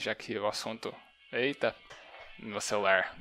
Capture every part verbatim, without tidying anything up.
Já que o assunto... Eita, meu celular.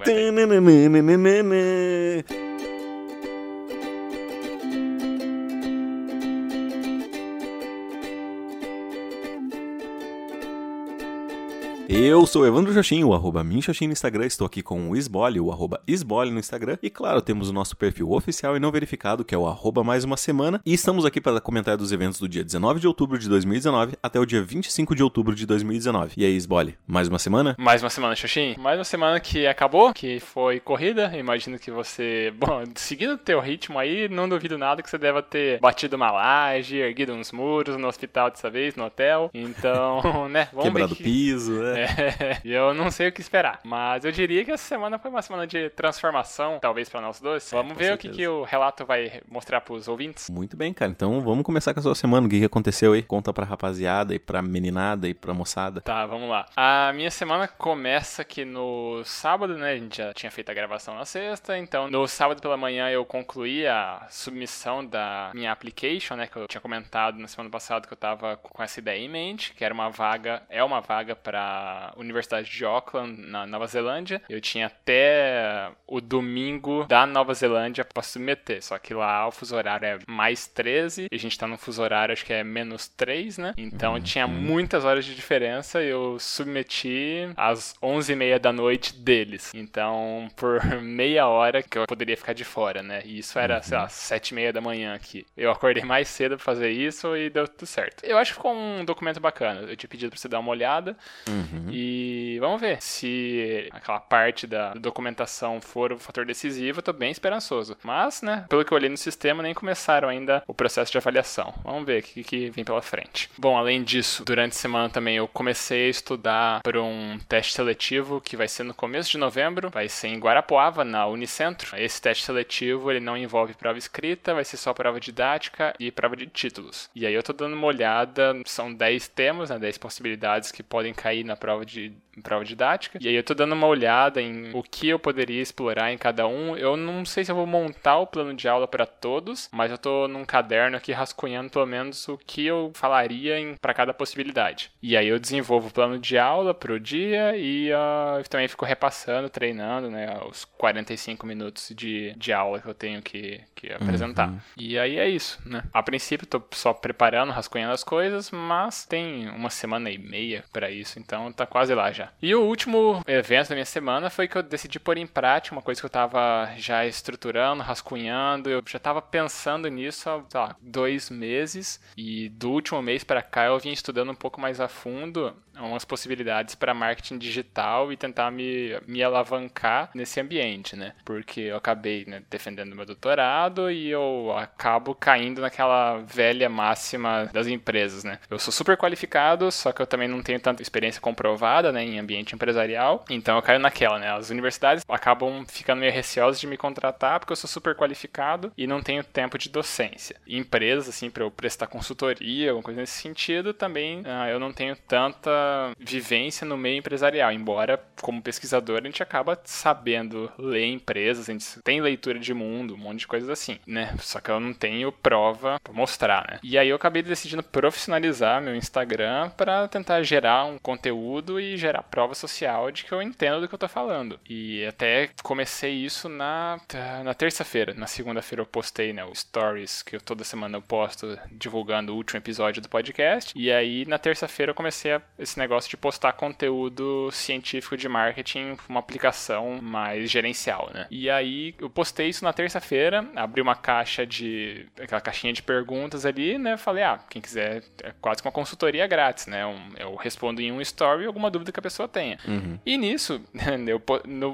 Eu sou o Evandro Jochim, o arroba minxochim no Instagram, estou aqui com o Esbole, o arroba Esbole no Instagram, e claro, temos o nosso perfil oficial e não verificado, que é o arroba mais uma semana, e estamos aqui para comentar dos eventos do dia dezenove de outubro de dois mil e dezenove até o dia vinte e cinco de outubro de dois mil e dezenove. E aí, Esbole, mais uma semana? Mais uma semana, Jochim. Mais uma semana que acabou, que foi corrida, imagino que você, bom, seguindo o teu ritmo aí, não duvido nada que você deva ter batido uma laje, erguido uns muros no hospital dessa vez, no hotel, então, né, vamos quebrado ver que... piso, né? É, eu não sei o que esperar, mas eu diria que essa semana foi uma semana de transformação, talvez para nós dois. Vamos é, ver certeza. o que, que o relato vai mostrar pros ouvintes. Muito bem, cara, então vamos começar com a sua semana, o que, que aconteceu aí? Conta pra rapaziada e pra meninada e pra moçada. Tá, vamos lá. A minha semana começa aqui no sábado, né, a gente já tinha feito a gravação na sexta, então no sábado pela manhã eu concluí a submissão da minha application, né, que eu tinha comentado na semana passada que eu tava com essa ideia em mente, que era uma vaga, é uma vaga pra Universidade de Auckland, na Nova Zelândia. Eu tinha até o domingo da Nova Zelândia pra submeter, só que lá o fuso horário é mais treze, e a gente tá num fuso horário acho que é menos três, né? Então uhum. tinha muitas horas de diferença e eu submeti às onze e meia da noite deles. Então, por meia hora que eu poderia ficar de fora, né? E isso era, uhum. sei lá, sete e meia da manhã aqui. Eu acordei mais cedo pra fazer isso e deu tudo certo. Eu acho que ficou um documento bacana. Eu tinha pedido pra você dar uma olhada. Uhum. E vamos ver se aquela parte da documentação for o fator decisivo, eu tô bem esperançoso. Mas, né, pelo que eu olhei no sistema, nem começaram ainda o processo de avaliação. Vamos ver o que, que vem pela frente. Bom, além disso, durante a semana também eu comecei a estudar para um teste seletivo que vai ser no começo de novembro, vai ser em Guarapuava, na Unicentro. Esse teste seletivo, ele não envolve prova escrita, vai ser só prova didática e prova de títulos. E aí eu tô dando uma olhada, são dez temas, né, dez possibilidades que podem cair na prova prova de prova didática, e aí eu tô dando uma olhada em o que eu poderia explorar em cada um. Eu não sei se eu vou montar o plano de aula para todos, mas eu tô num caderno aqui rascunhando pelo menos o que eu falaria em para cada possibilidade. E aí eu desenvolvo o plano de aula pro dia e uh, também fico repassando, treinando, né, os quarenta e cinco minutos de, de aula que eu tenho que, que apresentar. Uhum. E aí é isso, né? A princípio tô só preparando, rascunhando as coisas, mas tem uma semana e meia para isso, então tá quase lá já. E o último evento da minha semana foi que eu decidi pôr em prática uma coisa que eu tava já estruturando, rascunhando, eu já tava pensando nisso há, sei lá, dois meses, e do último mês pra cá eu vim estudando um pouco mais a fundo umas possibilidades para marketing digital e tentar me, me alavancar nesse ambiente, né? Porque eu acabei, né, defendendo meu doutorado e eu acabo caindo naquela velha máxima das empresas, né? Eu sou super qualificado, só que eu também não tenho tanta experiência comprovada, né, em ambiente empresarial, então eu caio naquela, né? As universidades acabam ficando meio receosas de me contratar porque eu sou super qualificado e não tenho tempo de docência. E empresas, assim, para eu prestar consultoria, alguma coisa nesse sentido, também ah, eu não tenho tanta vivência no meio empresarial, embora como pesquisador a gente acaba sabendo ler empresas, a gente tem leitura de mundo, um monte de coisas assim, né? Só que eu não tenho prova pra mostrar, né? E aí eu acabei decidindo profissionalizar meu Instagram pra tentar gerar um conteúdo e gerar prova social de que eu entendo do que eu tô falando. E até comecei isso na, na terça-feira. Na segunda-feira eu postei, né, o Stories, que eu, toda semana eu posto divulgando o último episódio do podcast, e aí na terça-feira eu comecei a negócio de postar conteúdo científico de marketing, uma aplicação mais gerencial, né? E aí eu postei isso na terça-feira, abri uma caixa de... aquela caixinha de perguntas ali, né? Falei, ah, quem quiser, é quase uma consultoria grátis, né? Eu respondo em um story alguma dúvida que a pessoa tenha. Uhum. E nisso, eu,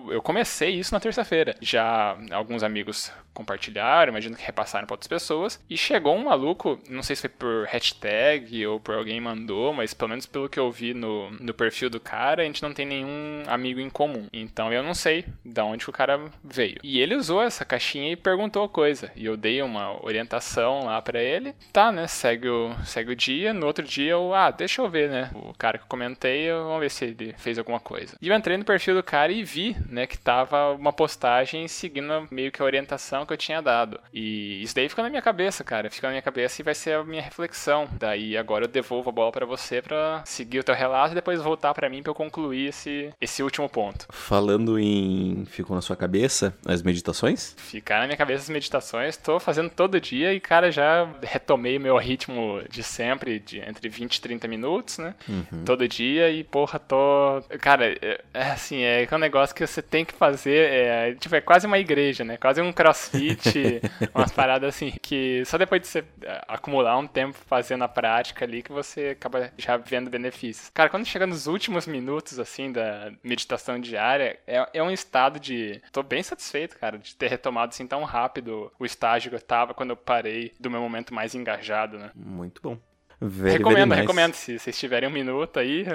eu comecei isso na terça-feira. Já alguns amigos compartilharam, imagino que repassaram para outras pessoas, e chegou um maluco, não sei se foi por hashtag ou por alguém mandou, mas pelo menos pelo que eu vi No, no perfil do cara, a gente não tem nenhum amigo em comum. Então eu não sei de onde que o cara veio. E ele usou essa caixinha e perguntou a coisa. E eu dei uma orientação lá pra ele. Tá, né? Segue o, segue o dia. No outro dia eu, ah, deixa eu ver, né? O cara que eu comentei, eu, vamos ver se ele YouTube fez alguma coisa. E eu entrei no perfil do cara e vi, né, que tava uma postagem seguindo meio que a orientação que eu tinha dado. E isso daí ficou na minha cabeça, cara. Ficou na minha cabeça e vai ser a minha reflexão. Daí agora eu devolvo a bola pra você pra seguir o teu relato e depois voltar pra mim pra eu concluir esse, esse último ponto. Falando em... Ficou na sua cabeça as meditações? Ficar na minha cabeça as meditações. Tô fazendo todo dia e, cara, já retomei meu ritmo de sempre, de entre vinte e trinta minutos, né? Uhum. Todo dia e, porra, tô... Cara, é, assim, é um negócio que você tem que fazer, é, tipo, é quase uma igreja, né? Quase um crossfit, umas paradas assim, que só depois de você acumular um tempo fazendo a prática ali que você acaba já vendo benefícios. Cara, quando chega nos últimos minutos, assim, da meditação diária, é, é um estado de... Tô bem satisfeito, cara, de ter retomado, assim, tão rápido o estágio que eu tava quando eu parei do meu momento mais engajado, né? Muito bom. Very, recomendo, very nice. Recomendo. Se vocês tiverem um minuto aí,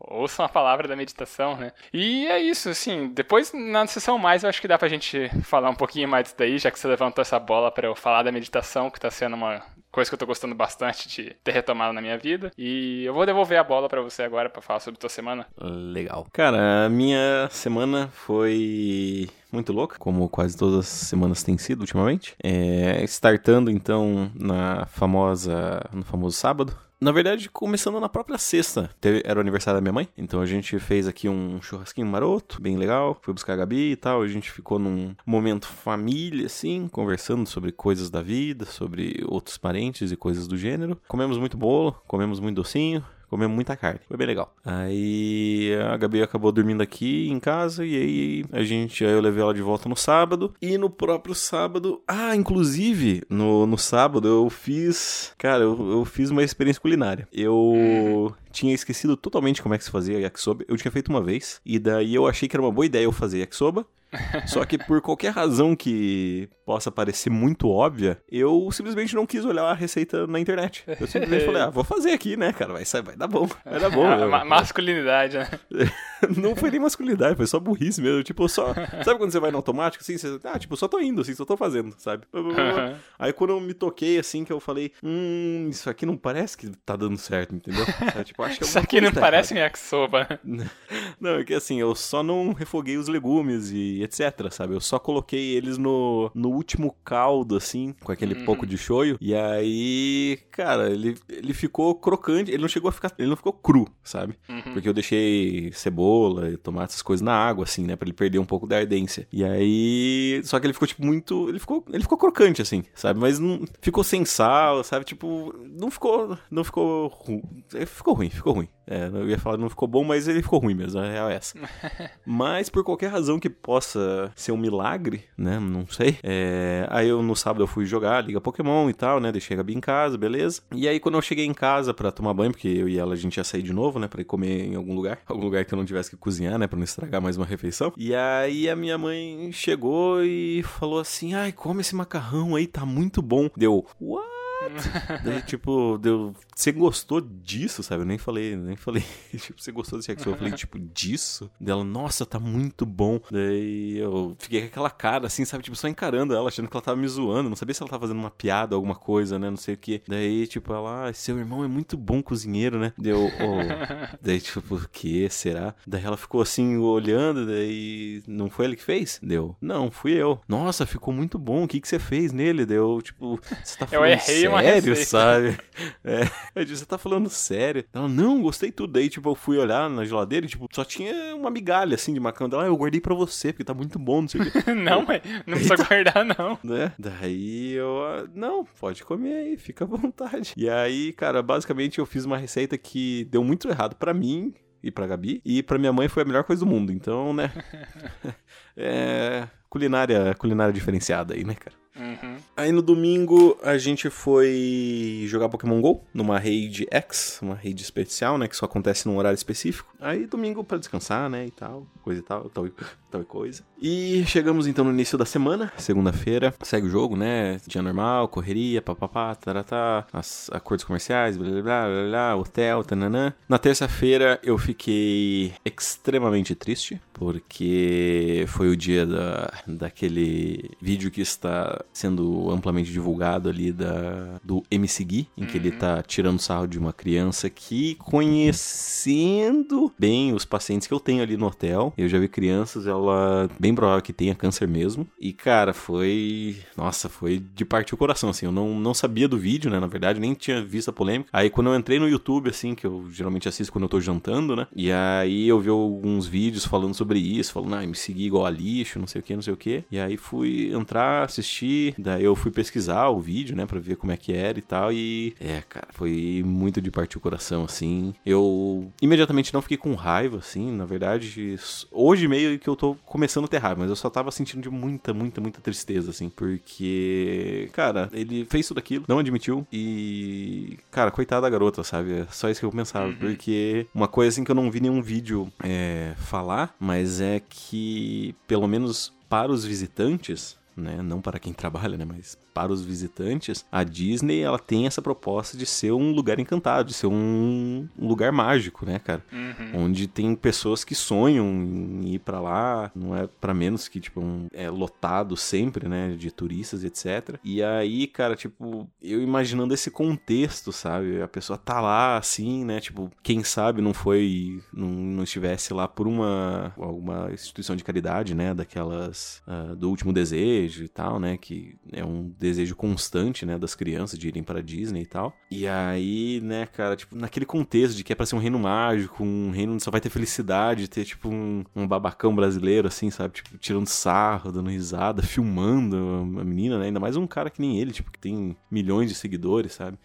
ouçam a palavra da meditação, né? E é isso, assim, depois na sessão mais eu acho que dá pra gente falar um pouquinho mais disso daí, já que você levantou essa bola pra eu falar da meditação, que tá sendo uma coisa que eu tô gostando bastante de ter retomado na minha vida. E eu vou devolver a bola pra você agora pra falar sobre a tua semana. Legal. Cara, a minha semana foi... muito louca, como quase todas as semanas tem sido ultimamente. É, startando, então, na famosa, no famoso sábado. Na verdade, começando na própria sexta, teve, era o aniversário da minha mãe, então a gente fez aqui um churrasquinho maroto, bem legal, fui buscar a Gabi e tal, a gente ficou num momento família, assim, conversando sobre coisas da vida, sobre outros parentes e coisas do gênero. Comemos muito bolo, comemos muito docinho, comemos muita carne, foi bem legal. Aí a Gabi acabou dormindo aqui em casa e aí a gente, aí eu levei ela de volta no sábado. E no próprio sábado, ah, inclusive, no, no sábado eu fiz, cara, eu, eu fiz uma experiência culinária. Eu... tinha esquecido totalmente como é que se fazia yakisoba. Eu tinha feito uma vez, e daí eu achei que era uma boa ideia eu fazer yakisoba. Só que por qualquer razão que possa parecer muito óbvia, eu simplesmente não quis olhar a receita na internet. Eu simplesmente falei, ah, vou fazer aqui, né, cara? Vai sair, vai dar bom. Vai dar bom. Ma- masculinidade, né? Não foi nem masculinidade, foi só burrice mesmo. Tipo, eu só... Sabe quando você vai no automático, assim? Você... Ah, tipo, só tô indo, assim, só tô fazendo, sabe? Uhum. Aí quando eu me toquei, assim, que eu falei, hum, isso aqui não parece que tá dando certo, entendeu? É, tipo, acho que isso aqui não parece errada. Yakisoba. Não, é que assim, eu só não refoguei os legumes e etc, sabe? Eu só coloquei eles no, no último caldo, assim, com aquele uhum. pouco de shoyu. E aí, cara, ele, ele ficou crocante. Ele não chegou a ficar... Ele não ficou cru, sabe? Uhum. Porque eu deixei cebola, tomate, essas coisas na água, assim, né? Pra ele perder um pouco da ardência. E aí... Só que ele ficou, tipo, muito... Ele ficou, ele ficou crocante, assim, sabe? Mas não... Ficou sem sal, sabe? Tipo, não ficou... Não ficou... Ficou ruim, ficou ruim. É, eu ia falar que não ficou bom, mas ele ficou ruim mesmo, a real é essa. Mas por qualquer razão que possa ser um milagre, né, não sei. É, aí eu no sábado eu fui jogar Liga Pokémon e tal, né, deixei a Gabi em casa, beleza. E aí quando eu cheguei em casa pra tomar banho, porque eu e ela a gente ia sair de novo, né, pra ir comer em algum lugar. Algum lugar que eu não tivesse que cozinhar, né, pra não estragar mais uma refeição. E aí a minha mãe chegou e falou assim, ai, come esse macarrão aí, tá muito bom. Deu, what? Daí, tipo, deu... Você gostou disso, sabe? Eu nem falei, nem falei. Tipo, você gostou desse yakisoba? Eu falei, tipo, disso? Dela, nossa, tá muito bom. Daí eu fiquei com aquela cara, assim, sabe? Tipo, só encarando ela, achando que ela tava me zoando. Não sabia se ela tava fazendo uma piada, alguma coisa, né? Não sei o quê. Daí, tipo, ela, ah, seu irmão é muito bom cozinheiro, né? Deu, oh. Daí, tipo, o quê? Será? Daí ela ficou, assim, olhando. Daí, não foi ele que fez? Deu, não, fui eu. Nossa, ficou muito bom. O que que você fez nele? Deu, tipo, você tá falando... Eu errei uma sério, sabe? É, eu disse, você tá falando sério? Ela, não, gostei tudo. Daí, tipo, eu fui olhar na geladeira e, tipo, só tinha uma migalha, assim, de macarrão. Ela, ah, eu guardei pra você, porque tá muito bom, não sei o quê. Não, mãe, não precisa guardar, não. Né? Daí eu, não, pode comer aí, fica à vontade. E aí, cara, basicamente eu fiz uma receita que deu muito errado pra mim e pra Gabi. E pra minha mãe foi a melhor coisa do mundo, então, né? É... Culinária, culinária diferenciada aí, né, cara? Uhum. Aí no domingo a gente foi jogar Pokémon GO numa raid X, uma raid especial, né, que só acontece num horário específico. Aí domingo pra descansar, né, e tal, coisa e tal, tal e, tal e coisa. E chegamos então no início da semana, segunda-feira, segue o jogo, né, dia normal, correria, papapá, taratá, as acordos comerciais, blá blá blá, blá, blá hotel, tananã. Na terça-feira eu fiquei extremamente triste, porque foi o dia da, daquele vídeo que está... sendo amplamente divulgado ali da, do M C Gui, em que ele tá tirando sarro de uma criança que, conhecendo bem os pacientes que eu tenho ali no hotel, eu já vi crianças, ela bem provável que tenha câncer mesmo. E, cara, foi... Nossa, foi de partir o coração, assim. Eu não, não sabia do vídeo, né? Na verdade, nem tinha visto a polêmica. Aí, quando eu entrei no YouTube, assim, que eu geralmente assisto quando eu tô jantando, né? E aí, eu vi alguns vídeos falando sobre isso, falando, ah, M C Gui igual a lixo, não sei o que, não sei o que. E aí, fui entrar, assistir. Daí, eu fui pesquisar o vídeo, né? Pra ver como é que era e tal. E, é, cara, foi muito de partir o coração, assim. Eu imediatamente não fiquei com raiva, assim. Na verdade, hoje meio que eu tô começando a ter raiva, mas eu só tava sentindo de muita, muita, muita tristeza, assim. Porque, cara, ele fez tudo aquilo, não admitiu. E, cara, coitada da garota, sabe? É só isso que eu pensava. Uhum. Porque uma coisa, assim, que eu não vi nenhum vídeo é, falar, mas é que, pelo menos para os visitantes... Né? Não para quem trabalha, né? Mas para os visitantes, a Disney, ela tem essa proposta de ser um lugar encantado, de ser um lugar mágico, né, cara? Uhum. Onde tem pessoas que sonham em ir pra lá, não é pra menos que, tipo, um, é lotado sempre, né, de turistas, etcétera. E aí, cara, tipo, eu imaginando esse contexto, sabe? A pessoa tá lá, assim, né? Tipo, quem sabe não foi, não, não estivesse lá por uma, alguma instituição de caridade, né? Daquelas, uh, do último desejo, e tal, né, que é um desejo constante, né, das crianças de irem pra Disney e tal, e aí, né, cara, tipo, naquele contexto de que é pra ser um reino mágico, um reino onde só vai ter felicidade, ter, tipo, um, um babacão brasileiro, assim, sabe, tipo, tirando sarro, dando risada, filmando a menina, né, ainda mais um cara que nem ele, tipo, que tem milhões de seguidores, sabe.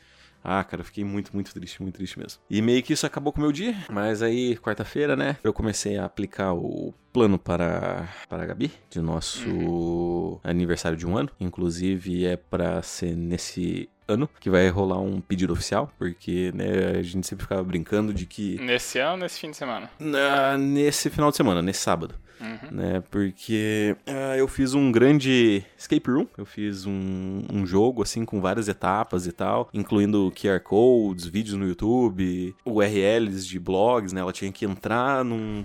Ah, cara, fiquei muito, muito triste, muito triste mesmo. E meio que isso acabou com o meu dia, mas aí, quarta-feira, né, eu comecei a aplicar o plano para, para a Gabi, de nosso uhum. aniversário de um ano. Inclusive, é para ser nesse... ano, que vai rolar um pedido oficial, porque, né, a gente sempre ficava brincando de que... Nesse ano ou nesse fim de semana? Ah, nesse final de semana, nesse sábado. Uhum. Né, porque ah, eu fiz um grande escape room, eu fiz um, um jogo, assim, com várias etapas e tal, incluindo Q R Codes, vídeos no YouTube, U R Ls de blogs, né, ela tinha que entrar num...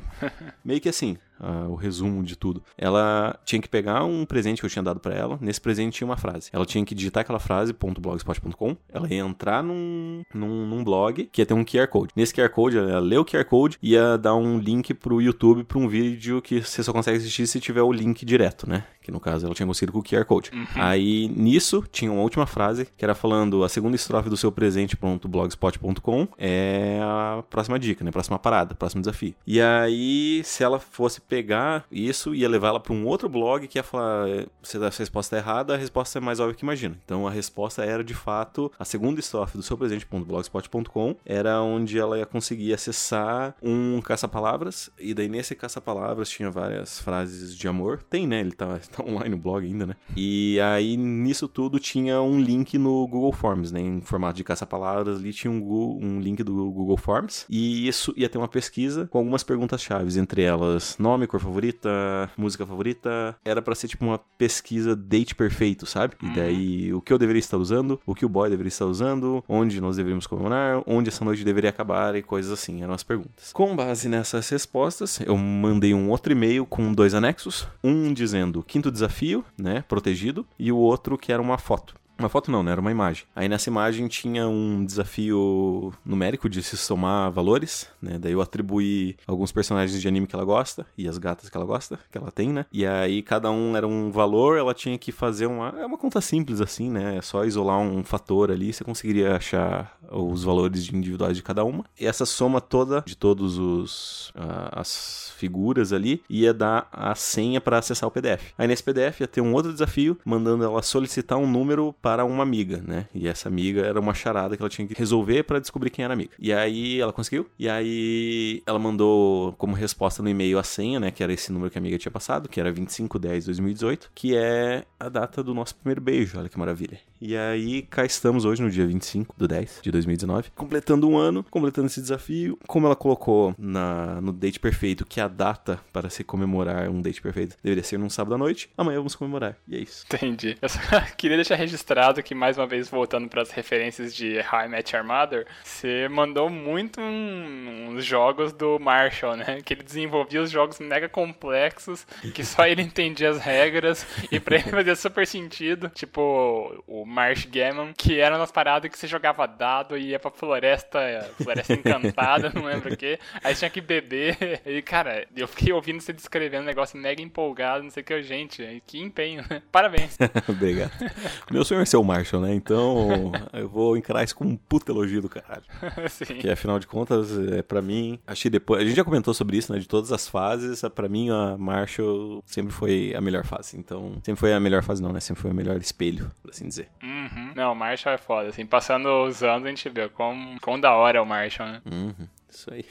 meio que assim... Uh, o resumo de tudo. Ela tinha que pegar um presente que eu tinha dado pra ela. Nesse presente tinha uma frase. Ela tinha que digitar aquela frase, .blogspot ponto com. Ela ia entrar num, num, num blog que ia ter um Q R Code. Nesse Q R Code, ela ia ler o Q R Code e ia dar um link pro YouTube pra um vídeo que você só consegue assistir se tiver o link direto, né? Que no caso ela tinha conseguido com o Q R Code. Uhum. Aí nisso tinha uma última frase que era falando a segunda estrofe do seu presente.blogspot ponto com é a próxima dica, né? Próxima parada, próximo desafio. E aí, se ela fosse pegar isso, ia levar ela para um outro blog que ia falar, se a resposta é errada, a resposta é mais óbvia que imagina. Então a resposta era, de fato, a segunda estrofe do seu presente.blogspot ponto com, era onde ela ia conseguir acessar um caça-palavras, e daí nesse caça-palavras tinha várias frases de amor. Tem, né? Ele tá, tá online o blog ainda, né? E aí nisso tudo tinha um link no Google Forms, né? Em formato de caça-palavras ali tinha um, Google, um link do Google Forms, e isso ia ter uma pesquisa com algumas perguntas-chaves, entre elas nome, cor favorita, música favorita. Era pra ser tipo uma pesquisa date perfeito, sabe? E daí o que eu deveria estar usando, o que o boy deveria estar usando, onde nós deveríamos comemorar, onde essa noite deveria acabar e coisas assim, eram as perguntas. Com base nessas respostas, eu mandei um outro e-mail com dois anexos, um dizendo quinto desafio, né, protegido, e o outro que era uma foto. Uma foto não, né? Era uma imagem. Aí nessa imagem tinha um desafio numérico de se somar valores, né? Daí eu atribuí alguns personagens de anime que ela gosta e as gatas que ela gosta, que ela tem, né? E aí cada um era um valor, ela tinha que fazer uma... É uma conta simples assim, né? É só isolar um fator ali, você conseguiria achar os valores individuais de cada uma. E essa soma toda de todos os... Uh, as figuras ali ia dar a senha para acessar o P D F. Aí nesse P D F ia ter um outro desafio, mandando ela solicitar um número... para uma amiga, né? E essa amiga era uma charada que ela tinha que resolver pra descobrir quem era a amiga. E aí ela conseguiu. E aí ela mandou como resposta no e-mail a senha, né? Que era esse número que a amiga tinha passado, que era vinte e cinco de dez de dois mil e dezoito, que é a data do nosso primeiro beijo. Olha que maravilha. E aí cá estamos hoje no dia vinte e cinco de dez de dois mil e dezenove, completando um ano, completando esse desafio. Como ela colocou na, no date perfeito, que a data para se comemorar um date perfeito deveria ser num sábado à noite, amanhã vamos comemorar. E é isso. Entendi. Eu só queria deixar registrado mestrado, que mais uma vez, voltando para as referências de How I Met Your Mother, você mandou muito um, uns jogos do Marshall, né? Que ele desenvolvia os jogos mega complexos, que só ele entendia as regras, e pra ele fazia super sentido. Tipo, o Marsh Gammon, que era umas paradas que você jogava dado e ia pra floresta, floresta encantada, não lembro o quê. Aí tinha que beber. E, cara, eu fiquei ouvindo você descrevendo um negócio mega empolgado, não sei o que, gente, que empenho, né? Parabéns. Obrigado. Meu sonho é ser o Marshall, né? Então, eu vou encarar isso com um puto elogio do caralho. Sim. Que, afinal de contas, é, pra mim, achei depois... A gente já comentou sobre isso, né? De todas as fases, pra mim, a Marshall sempre foi a melhor fase. Então, sempre foi a melhor fase não, né? Sempre foi o melhor espelho, por assim dizer. Uhum. Não, o Marshall é foda, assim. Passando os anos, a gente vê quão, quão da hora é o Marshall, né? Uhum. Isso aí.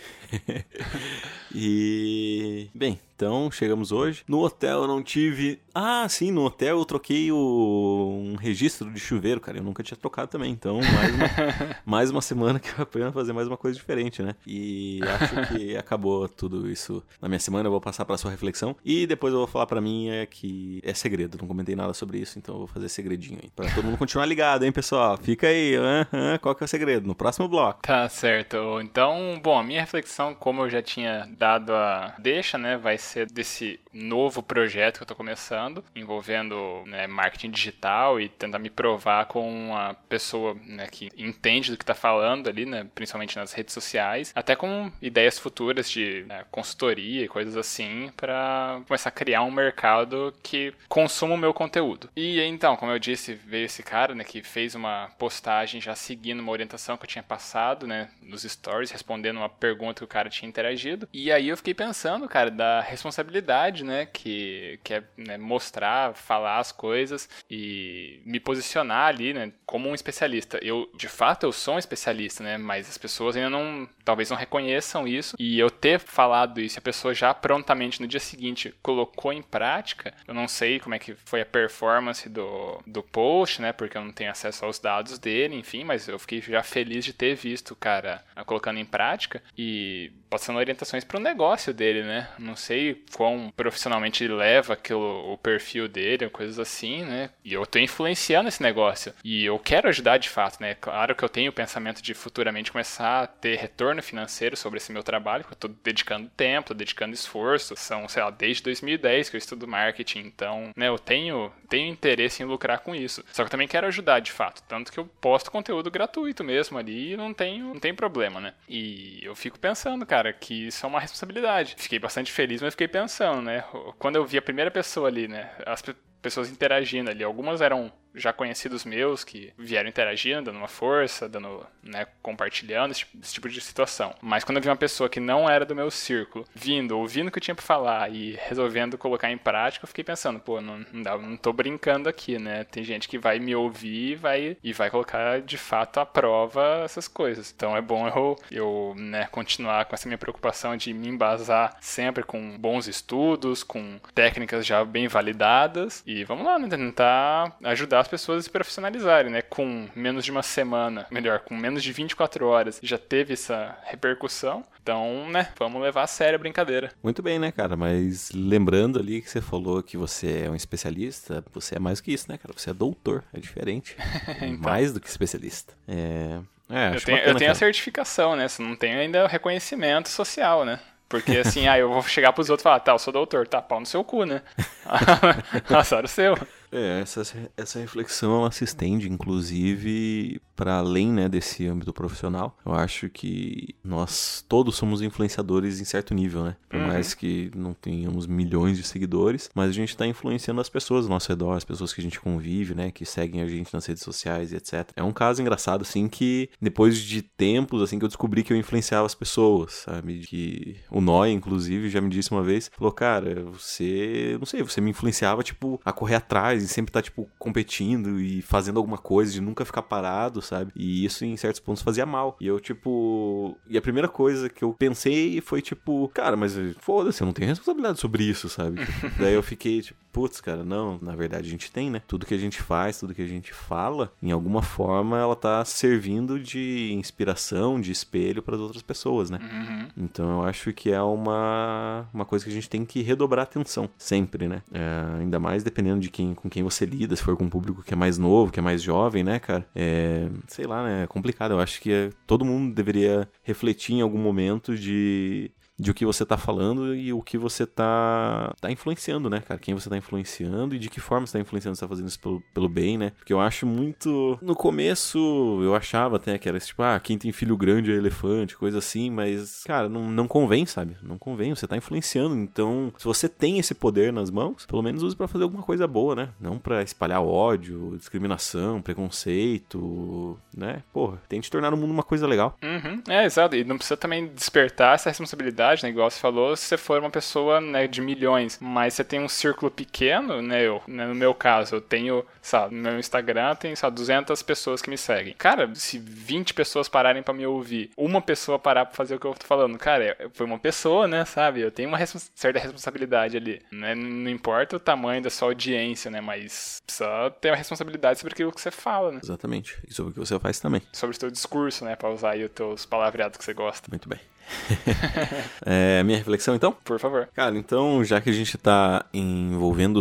E... Bem, então, chegamos hoje. No hotel eu não tive... Ah, sim, no hotel eu troquei o... um registro de chuveiro, cara. Eu nunca tinha trocado também. Então, mais uma, mais uma semana que eu aprendo a fazer mais uma coisa diferente, né? E acho que acabou tudo isso na minha semana. Eu vou passar pra sua reflexão. E depois eu vou falar pra mim é que é segredo. Não comentei nada sobre isso, então eu vou fazer segredinho aí. Pra todo mundo continuar ligado, hein, pessoal? Fica aí. Uh-huh. Qual que é o segredo? No próximo bloco. Tá certo. Então... Bom, a minha reflexão, como eu já tinha dado a deixa, né, vai ser desse novo projeto que eu tô começando, envolvendo, né, marketing digital e tentar me provar com uma pessoa, né, que entende do que tá falando ali, né, principalmente nas redes sociais, até com ideias futuras de, né, consultoria e coisas assim, pra começar a criar um mercado que consuma o meu conteúdo. E então, como eu disse, veio esse cara, né, que fez uma postagem já seguindo uma orientação que eu tinha passado, né, nos stories, respondendo uma pergunta que o cara tinha interagido. E aí eu fiquei pensando, cara, da responsabilidade, né, que, que é, né, mostrar, falar as coisas e me posicionar ali, né, como um especialista. Eu, de fato, eu sou um especialista, né, mas as pessoas ainda não, talvez não reconheçam isso. E eu ter falado isso, a pessoa já prontamente no dia seguinte colocou em prática. Eu não sei como é que foi a performance do, do post, né, porque eu não tenho acesso aos dados dele, enfim, mas eu fiquei já feliz de ter visto o cara colocando em prática e passando orientações para o negócio dele, né? Não sei quão profissionalmente ele leva aquilo, o perfil dele, coisas assim, né? E eu tô influenciando esse negócio. E eu quero ajudar de fato, né? Claro que eu tenho o pensamento de futuramente começar a ter retorno financeiro sobre esse meu trabalho, porque eu tô dedicando tempo, tô dedicando esforço. São, sei lá, desde dois mil e dez que eu estudo marketing, então, né? Eu tenho, tenho interesse em lucrar com isso. Só que eu também quero ajudar de fato, tanto que eu posto conteúdo gratuito mesmo ali e não tenho, não tem problema, né? E eu fico pensando, cara, que isso é uma responsabilidade. Fiquei bastante feliz, mas fiquei pensando, né? Quando eu vi a primeira pessoa ali, né? As pe- pessoas interagindo ali. Algumas eram já conhecidos meus que vieram interagindo, dando uma força, dando, né, compartilhando esse tipo, esse tipo de situação. Mas quando eu vi uma pessoa que não era do meu círculo vindo, ouvindo o que eu tinha pra falar e resolvendo colocar em prática, eu fiquei pensando, pô, não, não, dá, não tô brincando aqui, né? Tem gente que vai me ouvir e vai, e vai colocar de fato à prova essas coisas. Então é bom eu, eu, né, continuar com essa minha preocupação de me embasar sempre com bons estudos, com técnicas já bem validadas e vamos lá, né, tentar ajudar pessoas se profissionalizarem, né? Com menos de uma semana, melhor, com menos de vinte e quatro horas, já teve essa repercussão. Então, né? Vamos levar a sério a brincadeira. Muito bem, né, cara? Mas lembrando ali que você falou que você é um especialista, você é mais do que isso, né, cara? Você é doutor, é diferente. Então... Mais do que especialista. É... é acho eu tenho, bacana, eu tenho a certificação, né? Você não tem ainda o reconhecimento social, né? Porque assim, aí eu vou chegar pros outros e falar, tá, eu sou doutor, tá, pau no seu cu, né? Azar o seu. É, essa, essa reflexão, ela se estende, inclusive, para além, né, desse âmbito profissional. Eu acho que nós todos somos influenciadores em certo nível, né? Por uhum. mais que não tenhamos milhões de seguidores, mas a gente tá influenciando as pessoas ao nosso redor, as pessoas que a gente convive, né, que seguem a gente nas redes sociais e etcétera. É um caso engraçado, assim, que depois de tempos, assim, que eu descobri que eu influenciava as pessoas, sabe? Que o Noy, inclusive, já me disse uma vez, falou, cara, você, não sei, você me influenciava, tipo, a correr atrás, e sempre tá, tipo, competindo e fazendo alguma coisa, de nunca ficar parado, sabe? E isso, em certos pontos, fazia mal. E eu, tipo... E a primeira coisa que eu pensei foi, tipo... Cara, mas foda-se, eu não tenho responsabilidade sobre isso, sabe? Daí eu fiquei, tipo... putz, cara, não, na verdade a gente tem, né? Tudo que a gente faz, tudo que a gente fala, em alguma forma ela tá servindo de inspiração, de espelho para as outras pessoas, né? Uhum. Então eu acho que é uma, uma coisa que a gente tem que redobrar atenção sempre, né? É, ainda mais dependendo de quem, com quem você lida, se for com um público que é mais novo, que é mais jovem, né, cara? É, sei lá, né? É complicado. Eu acho que é, todo mundo deveria refletir em algum momento de... de o que você tá falando e o que você tá, tá influenciando, né, cara? Quem você tá influenciando e de que forma você tá influenciando, você tá fazendo isso pelo, pelo bem, né? Porque eu acho muito... No começo, eu achava até que era tipo, ah, quem tem filho grande é elefante, coisa assim, mas, cara, não, não convém, sabe? Não convém, você tá influenciando. Então, se você tem esse poder nas mãos, pelo menos use pra fazer alguma coisa boa, né? Não pra espalhar ódio, discriminação, preconceito, né? Porra, tente tornar o mundo uma coisa legal. Uhum. É, exato. E não precisa também despertar essa responsabilidade, né, igual você falou, se você for uma pessoa, né, de milhões, mas você tem um círculo pequeno, né, eu, né, no meu caso, eu tenho, sabe, no meu Instagram tem, sabe, duzentas pessoas que me seguem. Cara, se vinte pessoas pararem pra me ouvir, uma pessoa parar pra fazer o que eu tô falando, cara, foi uma pessoa, né, sabe, eu tenho uma respons- certa responsabilidade ali, né, não importa o tamanho da sua audiência, né, mas precisa ter uma responsabilidade sobre aquilo que você fala, né. Exatamente, e sobre o que você faz também. Sobre o seu discurso, né, pra usar aí os teus palavreados que você gosta. Muito bem. É, minha reflexão então? Por favor. Cara, então já que a gente tá envolvendo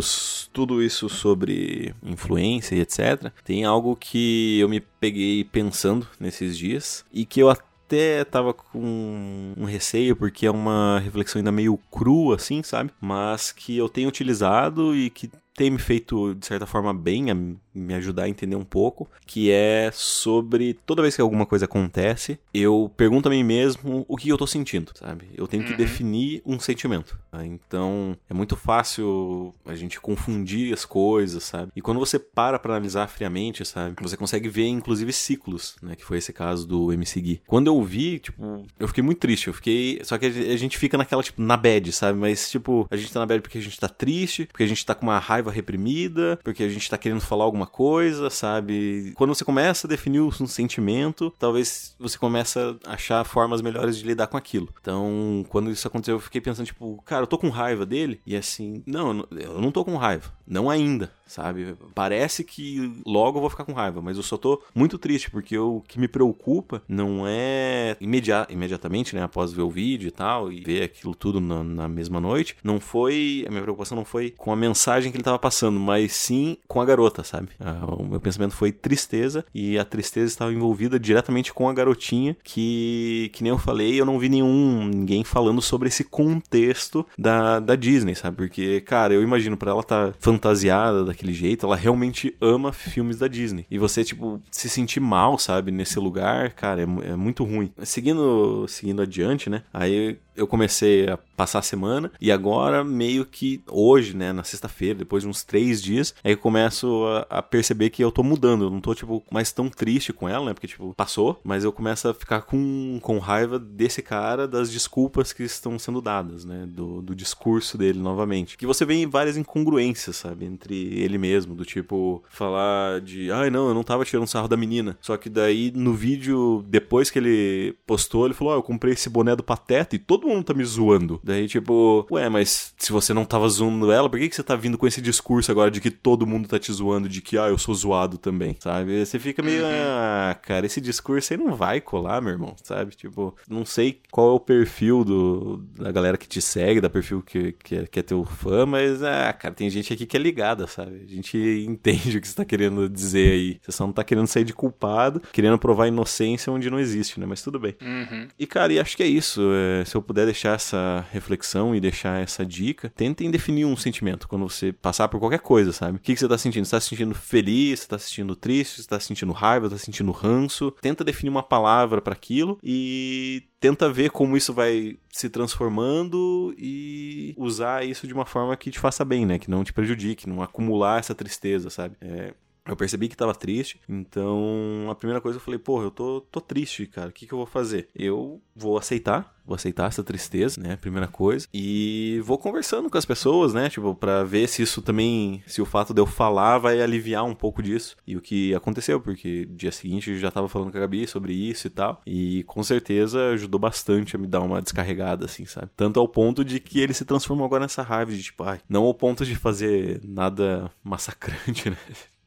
tudo isso sobre influência e etcétera, tem algo que eu me peguei pensando nesses dias e que eu até até tava com um receio, porque é uma reflexão ainda meio crua, assim, sabe? Mas que eu tenho utilizado e que tem me feito, de certa forma, bem, a me ajudar a entender um pouco, que é sobre, toda vez que alguma coisa acontece, eu pergunto a mim mesmo o que eu tô sentindo, sabe? Eu tenho que uhum. definir um sentimento, tá? Então, é muito fácil a gente confundir as coisas, sabe? E quando você para pra analisar friamente, sabe? Você consegue ver, inclusive, ciclos, né? Que foi esse caso do M C Gui. Quando eu vi, tipo, eu fiquei muito triste, eu fiquei... Só que a gente fica naquela, tipo, na bad, sabe? Mas, tipo, a gente tá na bad porque a gente tá triste, porque a gente tá com uma raiva reprimida, porque a gente tá querendo falar alguma coisa, sabe? Quando você começa a definir um sentimento, talvez você começa a achar formas melhores de lidar com aquilo. Então, quando isso aconteceu, eu fiquei pensando, tipo, cara, eu tô com raiva dele? E assim, não, eu não tô com raiva. Não ainda, sabe? Parece que logo eu vou ficar com raiva, mas eu só tô muito triste, porque o que me preocupa não é imediata, imediatamente, né, após ver o vídeo e tal, e ver aquilo tudo na, na mesma noite, não foi, a minha preocupação não foi com a mensagem que ele tava passando, mas sim com a garota, sabe? Ah, o meu pensamento foi tristeza, e a tristeza estava envolvida diretamente com a garotinha, que, que nem eu falei, eu não vi nenhum, ninguém falando sobre esse contexto da, da Disney, sabe? Porque, cara, eu imagino pra ela tá fantasiada daquele jeito, ela realmente ama filmes da Disney. E você, tipo, se sentir mal, sabe, nesse lugar, cara, é, é muito ruim. Seguindo, seguindo adiante, né, aí eu comecei a passar a semana, e agora meio que hoje, né, na sexta-feira, depois de uns três dias, aí eu começo a, a perceber que eu tô mudando, eu não tô, tipo, mais tão triste com ela, né, porque, tipo, passou, mas eu começo a ficar com, com raiva desse cara, das desculpas que estão sendo dadas, né, do, do discurso dele novamente. Que você vê várias incongruências, sabe, entre ele mesmo, do tipo, falar de, ai, não, eu não tava tirando sarro da menina, só que daí, no vídeo, depois que ele postou, ele falou, ó, oh, eu comprei esse boné do Pateta e todo mundo tá me zoando. Daí, tipo, ué, mas se você não tava zoando ela, por que que você tá vindo com esse discurso agora de que todo mundo tá te zoando, de que, ah, eu sou zoado também, sabe? Você fica meio, ah, cara, esse discurso aí não vai colar, meu irmão, sabe? Tipo, não sei qual é o perfil do, da galera que te segue, da perfil que, que, é, que é teu fã, mas, ah, cara, tem gente aqui que é ligada, sabe? A gente entende o que você tá querendo dizer aí. Você só não tá querendo sair de culpado, querendo provar inocência onde não existe, né? Mas tudo bem. Uhum. E, cara, e acho que é isso. É, se eu puder deixar essa reflexão e deixar essa dica, tentem definir um sentimento quando você passar por qualquer coisa, sabe? O que, que você tá sentindo? Você tá se sentindo feliz? Você tá se sentindo triste? Você tá se sentindo raiva? Você tá se sentindo ranço? Tenta definir uma palavra para aquilo e tenta ver como isso vai se transformando e usar isso de uma forma que te faça bem, né? Que não te prejudique, não acumular essa tristeza, sabe? É... Eu percebi que tava triste, então a primeira coisa eu falei, porra, eu tô, tô triste, cara, o que que eu vou fazer? Eu vou aceitar, vou aceitar essa tristeza, né, primeira coisa, e vou conversando com as pessoas, né, tipo, pra ver se isso também, se o fato de eu falar vai aliviar um pouco disso, e o que aconteceu, porque dia seguinte eu já tava falando com a Gabi sobre isso e tal, e com certeza ajudou bastante a me dar uma descarregada, assim, sabe, tanto ao ponto de que ele se transformou agora nessa raiva de, tipo, ai, não ao ponto de fazer nada massacrante, né.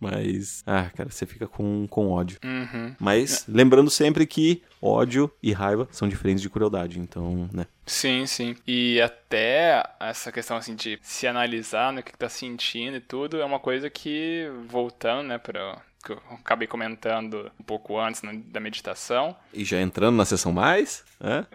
Mas, ah, cara, você fica com, com ódio. Uhum. Mas lembrando sempre que ódio e raiva são diferentes de crueldade, então, né? Sim, sim. E até essa questão, assim, de se analisar no que tá sentindo e tudo, é uma coisa que, voltando, né, pra... que eu acabei comentando um pouco antes da meditação. E já entrando na sessão mais? Né?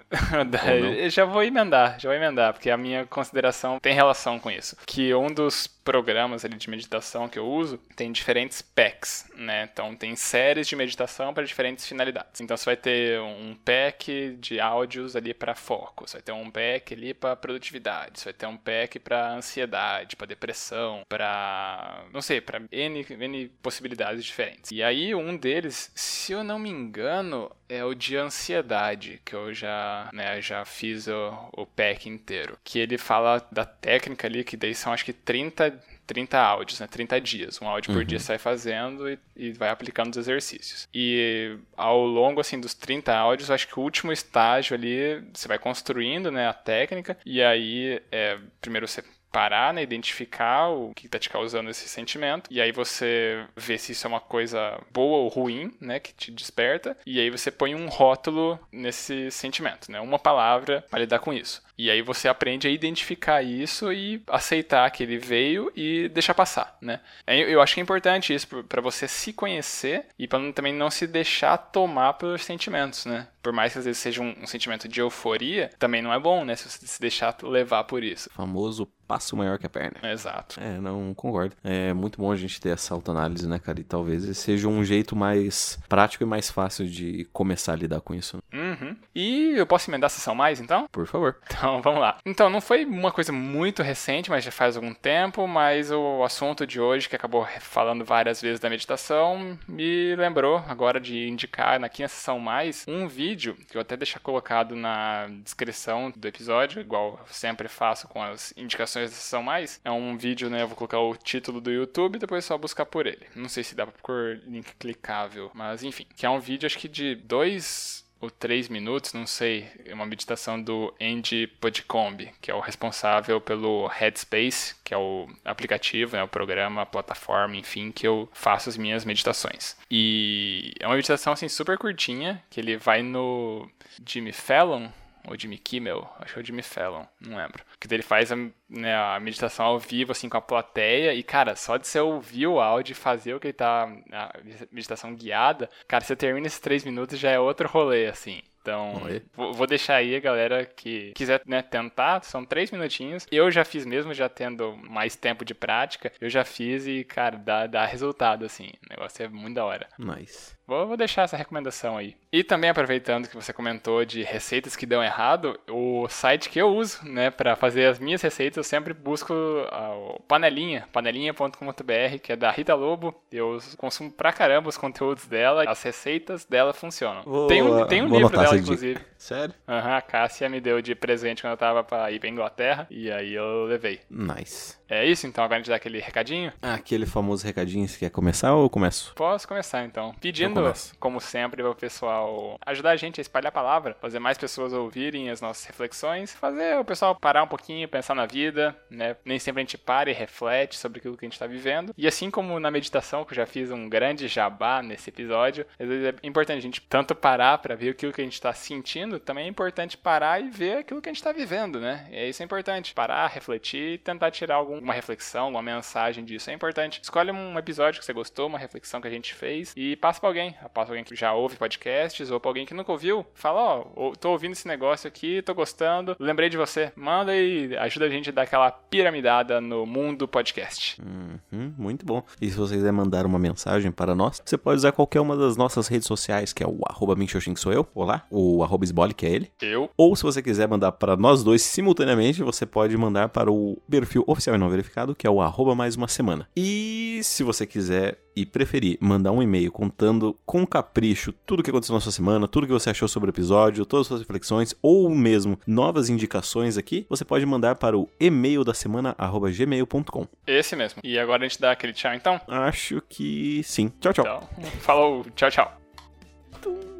eu já vou emendar, já vou emendar, porque a minha consideração tem relação com isso. Que um dos programas ali de meditação que eu uso tem diferentes packs, né? Então tem séries de meditação para diferentes finalidades. Então você vai ter um pack de áudios ali para foco, você vai ter um pack ali para produtividade, você vai ter um pack para ansiedade, para depressão, para, não sei, para N, N possibilidades de diferentes. E aí, um deles, se eu não me engano, é o de ansiedade, que eu já, né, já fiz o, o pack inteiro. Que ele fala da técnica ali, que daí são acho que trinta, trinta áudios, né? trinta dias. Um áudio por uhum. dia você vai fazendo e, e vai aplicando os exercícios. E ao longo, assim, dos trinta áudios, eu acho que o último estágio ali, você vai construindo, né, a técnica. E aí, é, primeiro você... parar, né, identificar o que está te causando esse sentimento, e aí você vê se isso é uma coisa boa ou ruim, né, que te desperta, e aí você põe um rótulo nesse sentimento, né, uma palavra para lidar com isso. E aí você aprende a identificar isso e aceitar que ele veio e deixar passar, né? Eu acho que é importante isso para você se conhecer e para também não se deixar tomar pelos sentimentos, né? Por mais que às vezes seja um, um sentimento de euforia, também não é bom, né? Se você se deixar levar por isso. O famoso passo maior que a perna. Exato. É, não concordo. É muito bom a gente ter essa autoanálise, né, cara? E talvez seja um jeito mais prático e mais fácil de começar a lidar com isso. Uhum. E eu posso emendar a sessão mais, então? Por favor. Então, vamos lá. Então, não foi uma coisa muito recente, mas já faz algum tempo, mas o assunto de hoje, que acabou falando várias vezes da meditação, me lembrou agora de indicar aqui na sessão mais um vídeo, que eu até deixar colocado na descrição do episódio, igual eu sempre faço com as indicações da sessão mais. É um vídeo, né, eu vou colocar o título do YouTube e depois é só buscar por ele. Não sei se dá pra por link clicável, mas enfim, que é um vídeo, acho que de dois... ou três minutos, não sei, é uma meditação do Andy Podcombe, que é o responsável pelo Headspace, que é o aplicativo, né, o programa, a plataforma, enfim, que eu faço as minhas meditações. E é uma meditação, assim, super curtinha, que ele vai no Jimmy Fallon, ou Jimmy Kimmel, acho que é o Jimmy Fallon, não lembro. Que ele faz a, né, a meditação ao vivo, assim, com a plateia, e, cara, só de você ouvir o áudio e fazer o que ele tá, a meditação guiada, cara, você termina esses três minutos e já é outro rolê, assim. Então, vou deixar aí a galera que quiser, né, tentar, são três minutinhos. Eu já fiz mesmo, já tendo mais tempo de prática, eu já fiz e, cara, dá, dá resultado, assim. O negócio é muito da hora. Nice. Vou, vou deixar essa recomendação aí. E também, aproveitando que você comentou de receitas que dão errado, o site que eu uso, né, pra fazer as minhas receitas, eu sempre busco a Panelinha, panelinha ponto com ponto b r, que é da Rita Lobo. Eu consumo pra caramba os conteúdos dela, as receitas dela funcionam. Vou, tem um, tem um livro dela, inclusive. Sério? Aham, uhum, a Cássia me deu de presente quando eu tava pra ir pra Inglaterra, e aí eu levei. Nice. É isso, então, agora a gente dá aquele recadinho? Ah, aquele famoso recadinho, você quer começar ou eu começo? Posso começar, então. Pedindo, como sempre, pro pessoal ajudar a gente a espalhar a palavra, fazer mais pessoas ouvirem as nossas reflexões, fazer o pessoal parar um pouquinho, pensar na vida, né? Nem sempre a gente para e reflete sobre aquilo que a gente tá vivendo. E assim como na meditação, que eu já fiz um grande jabá nesse episódio, às vezes é importante a gente tanto parar pra ver aquilo que a gente tá sentindo, também é importante parar e ver aquilo que a gente tá vivendo, né? E isso é importante. Parar, refletir e tentar tirar algum uma reflexão, uma mensagem disso. É importante. Escolhe um episódio que você gostou, uma reflexão que a gente fez e passa pra alguém. Passa pra alguém que já ouve podcasts ou pra alguém que nunca ouviu. Fala, ó, oh, tô ouvindo esse negócio aqui, tô gostando, lembrei de você. Manda e ajuda a gente a dar aquela piramidada no mundo podcast. Uhum, muito bom. E se você quiser mandar uma mensagem para nós, você pode usar qualquer uma das nossas redes sociais, que é o arroba minxoxin, que sou eu. Olá. o arroba Esbole, que é ele. Eu. Ou se você quiser mandar para nós dois simultaneamente, você pode mandar para o perfil oficial e não verificado, que é o arroba mais uma semana. E se você quiser e preferir mandar um e-mail contando com capricho tudo o que aconteceu na sua semana, tudo o que você achou sobre o episódio, todas as suas reflexões ou mesmo novas indicações aqui, você pode mandar para o e-mail da semana arroba gmail ponto com. Esse mesmo. E agora a gente dá aquele tchau então? Acho que sim. Tchau, tchau. Então, falou, tchau, tchau. Tum.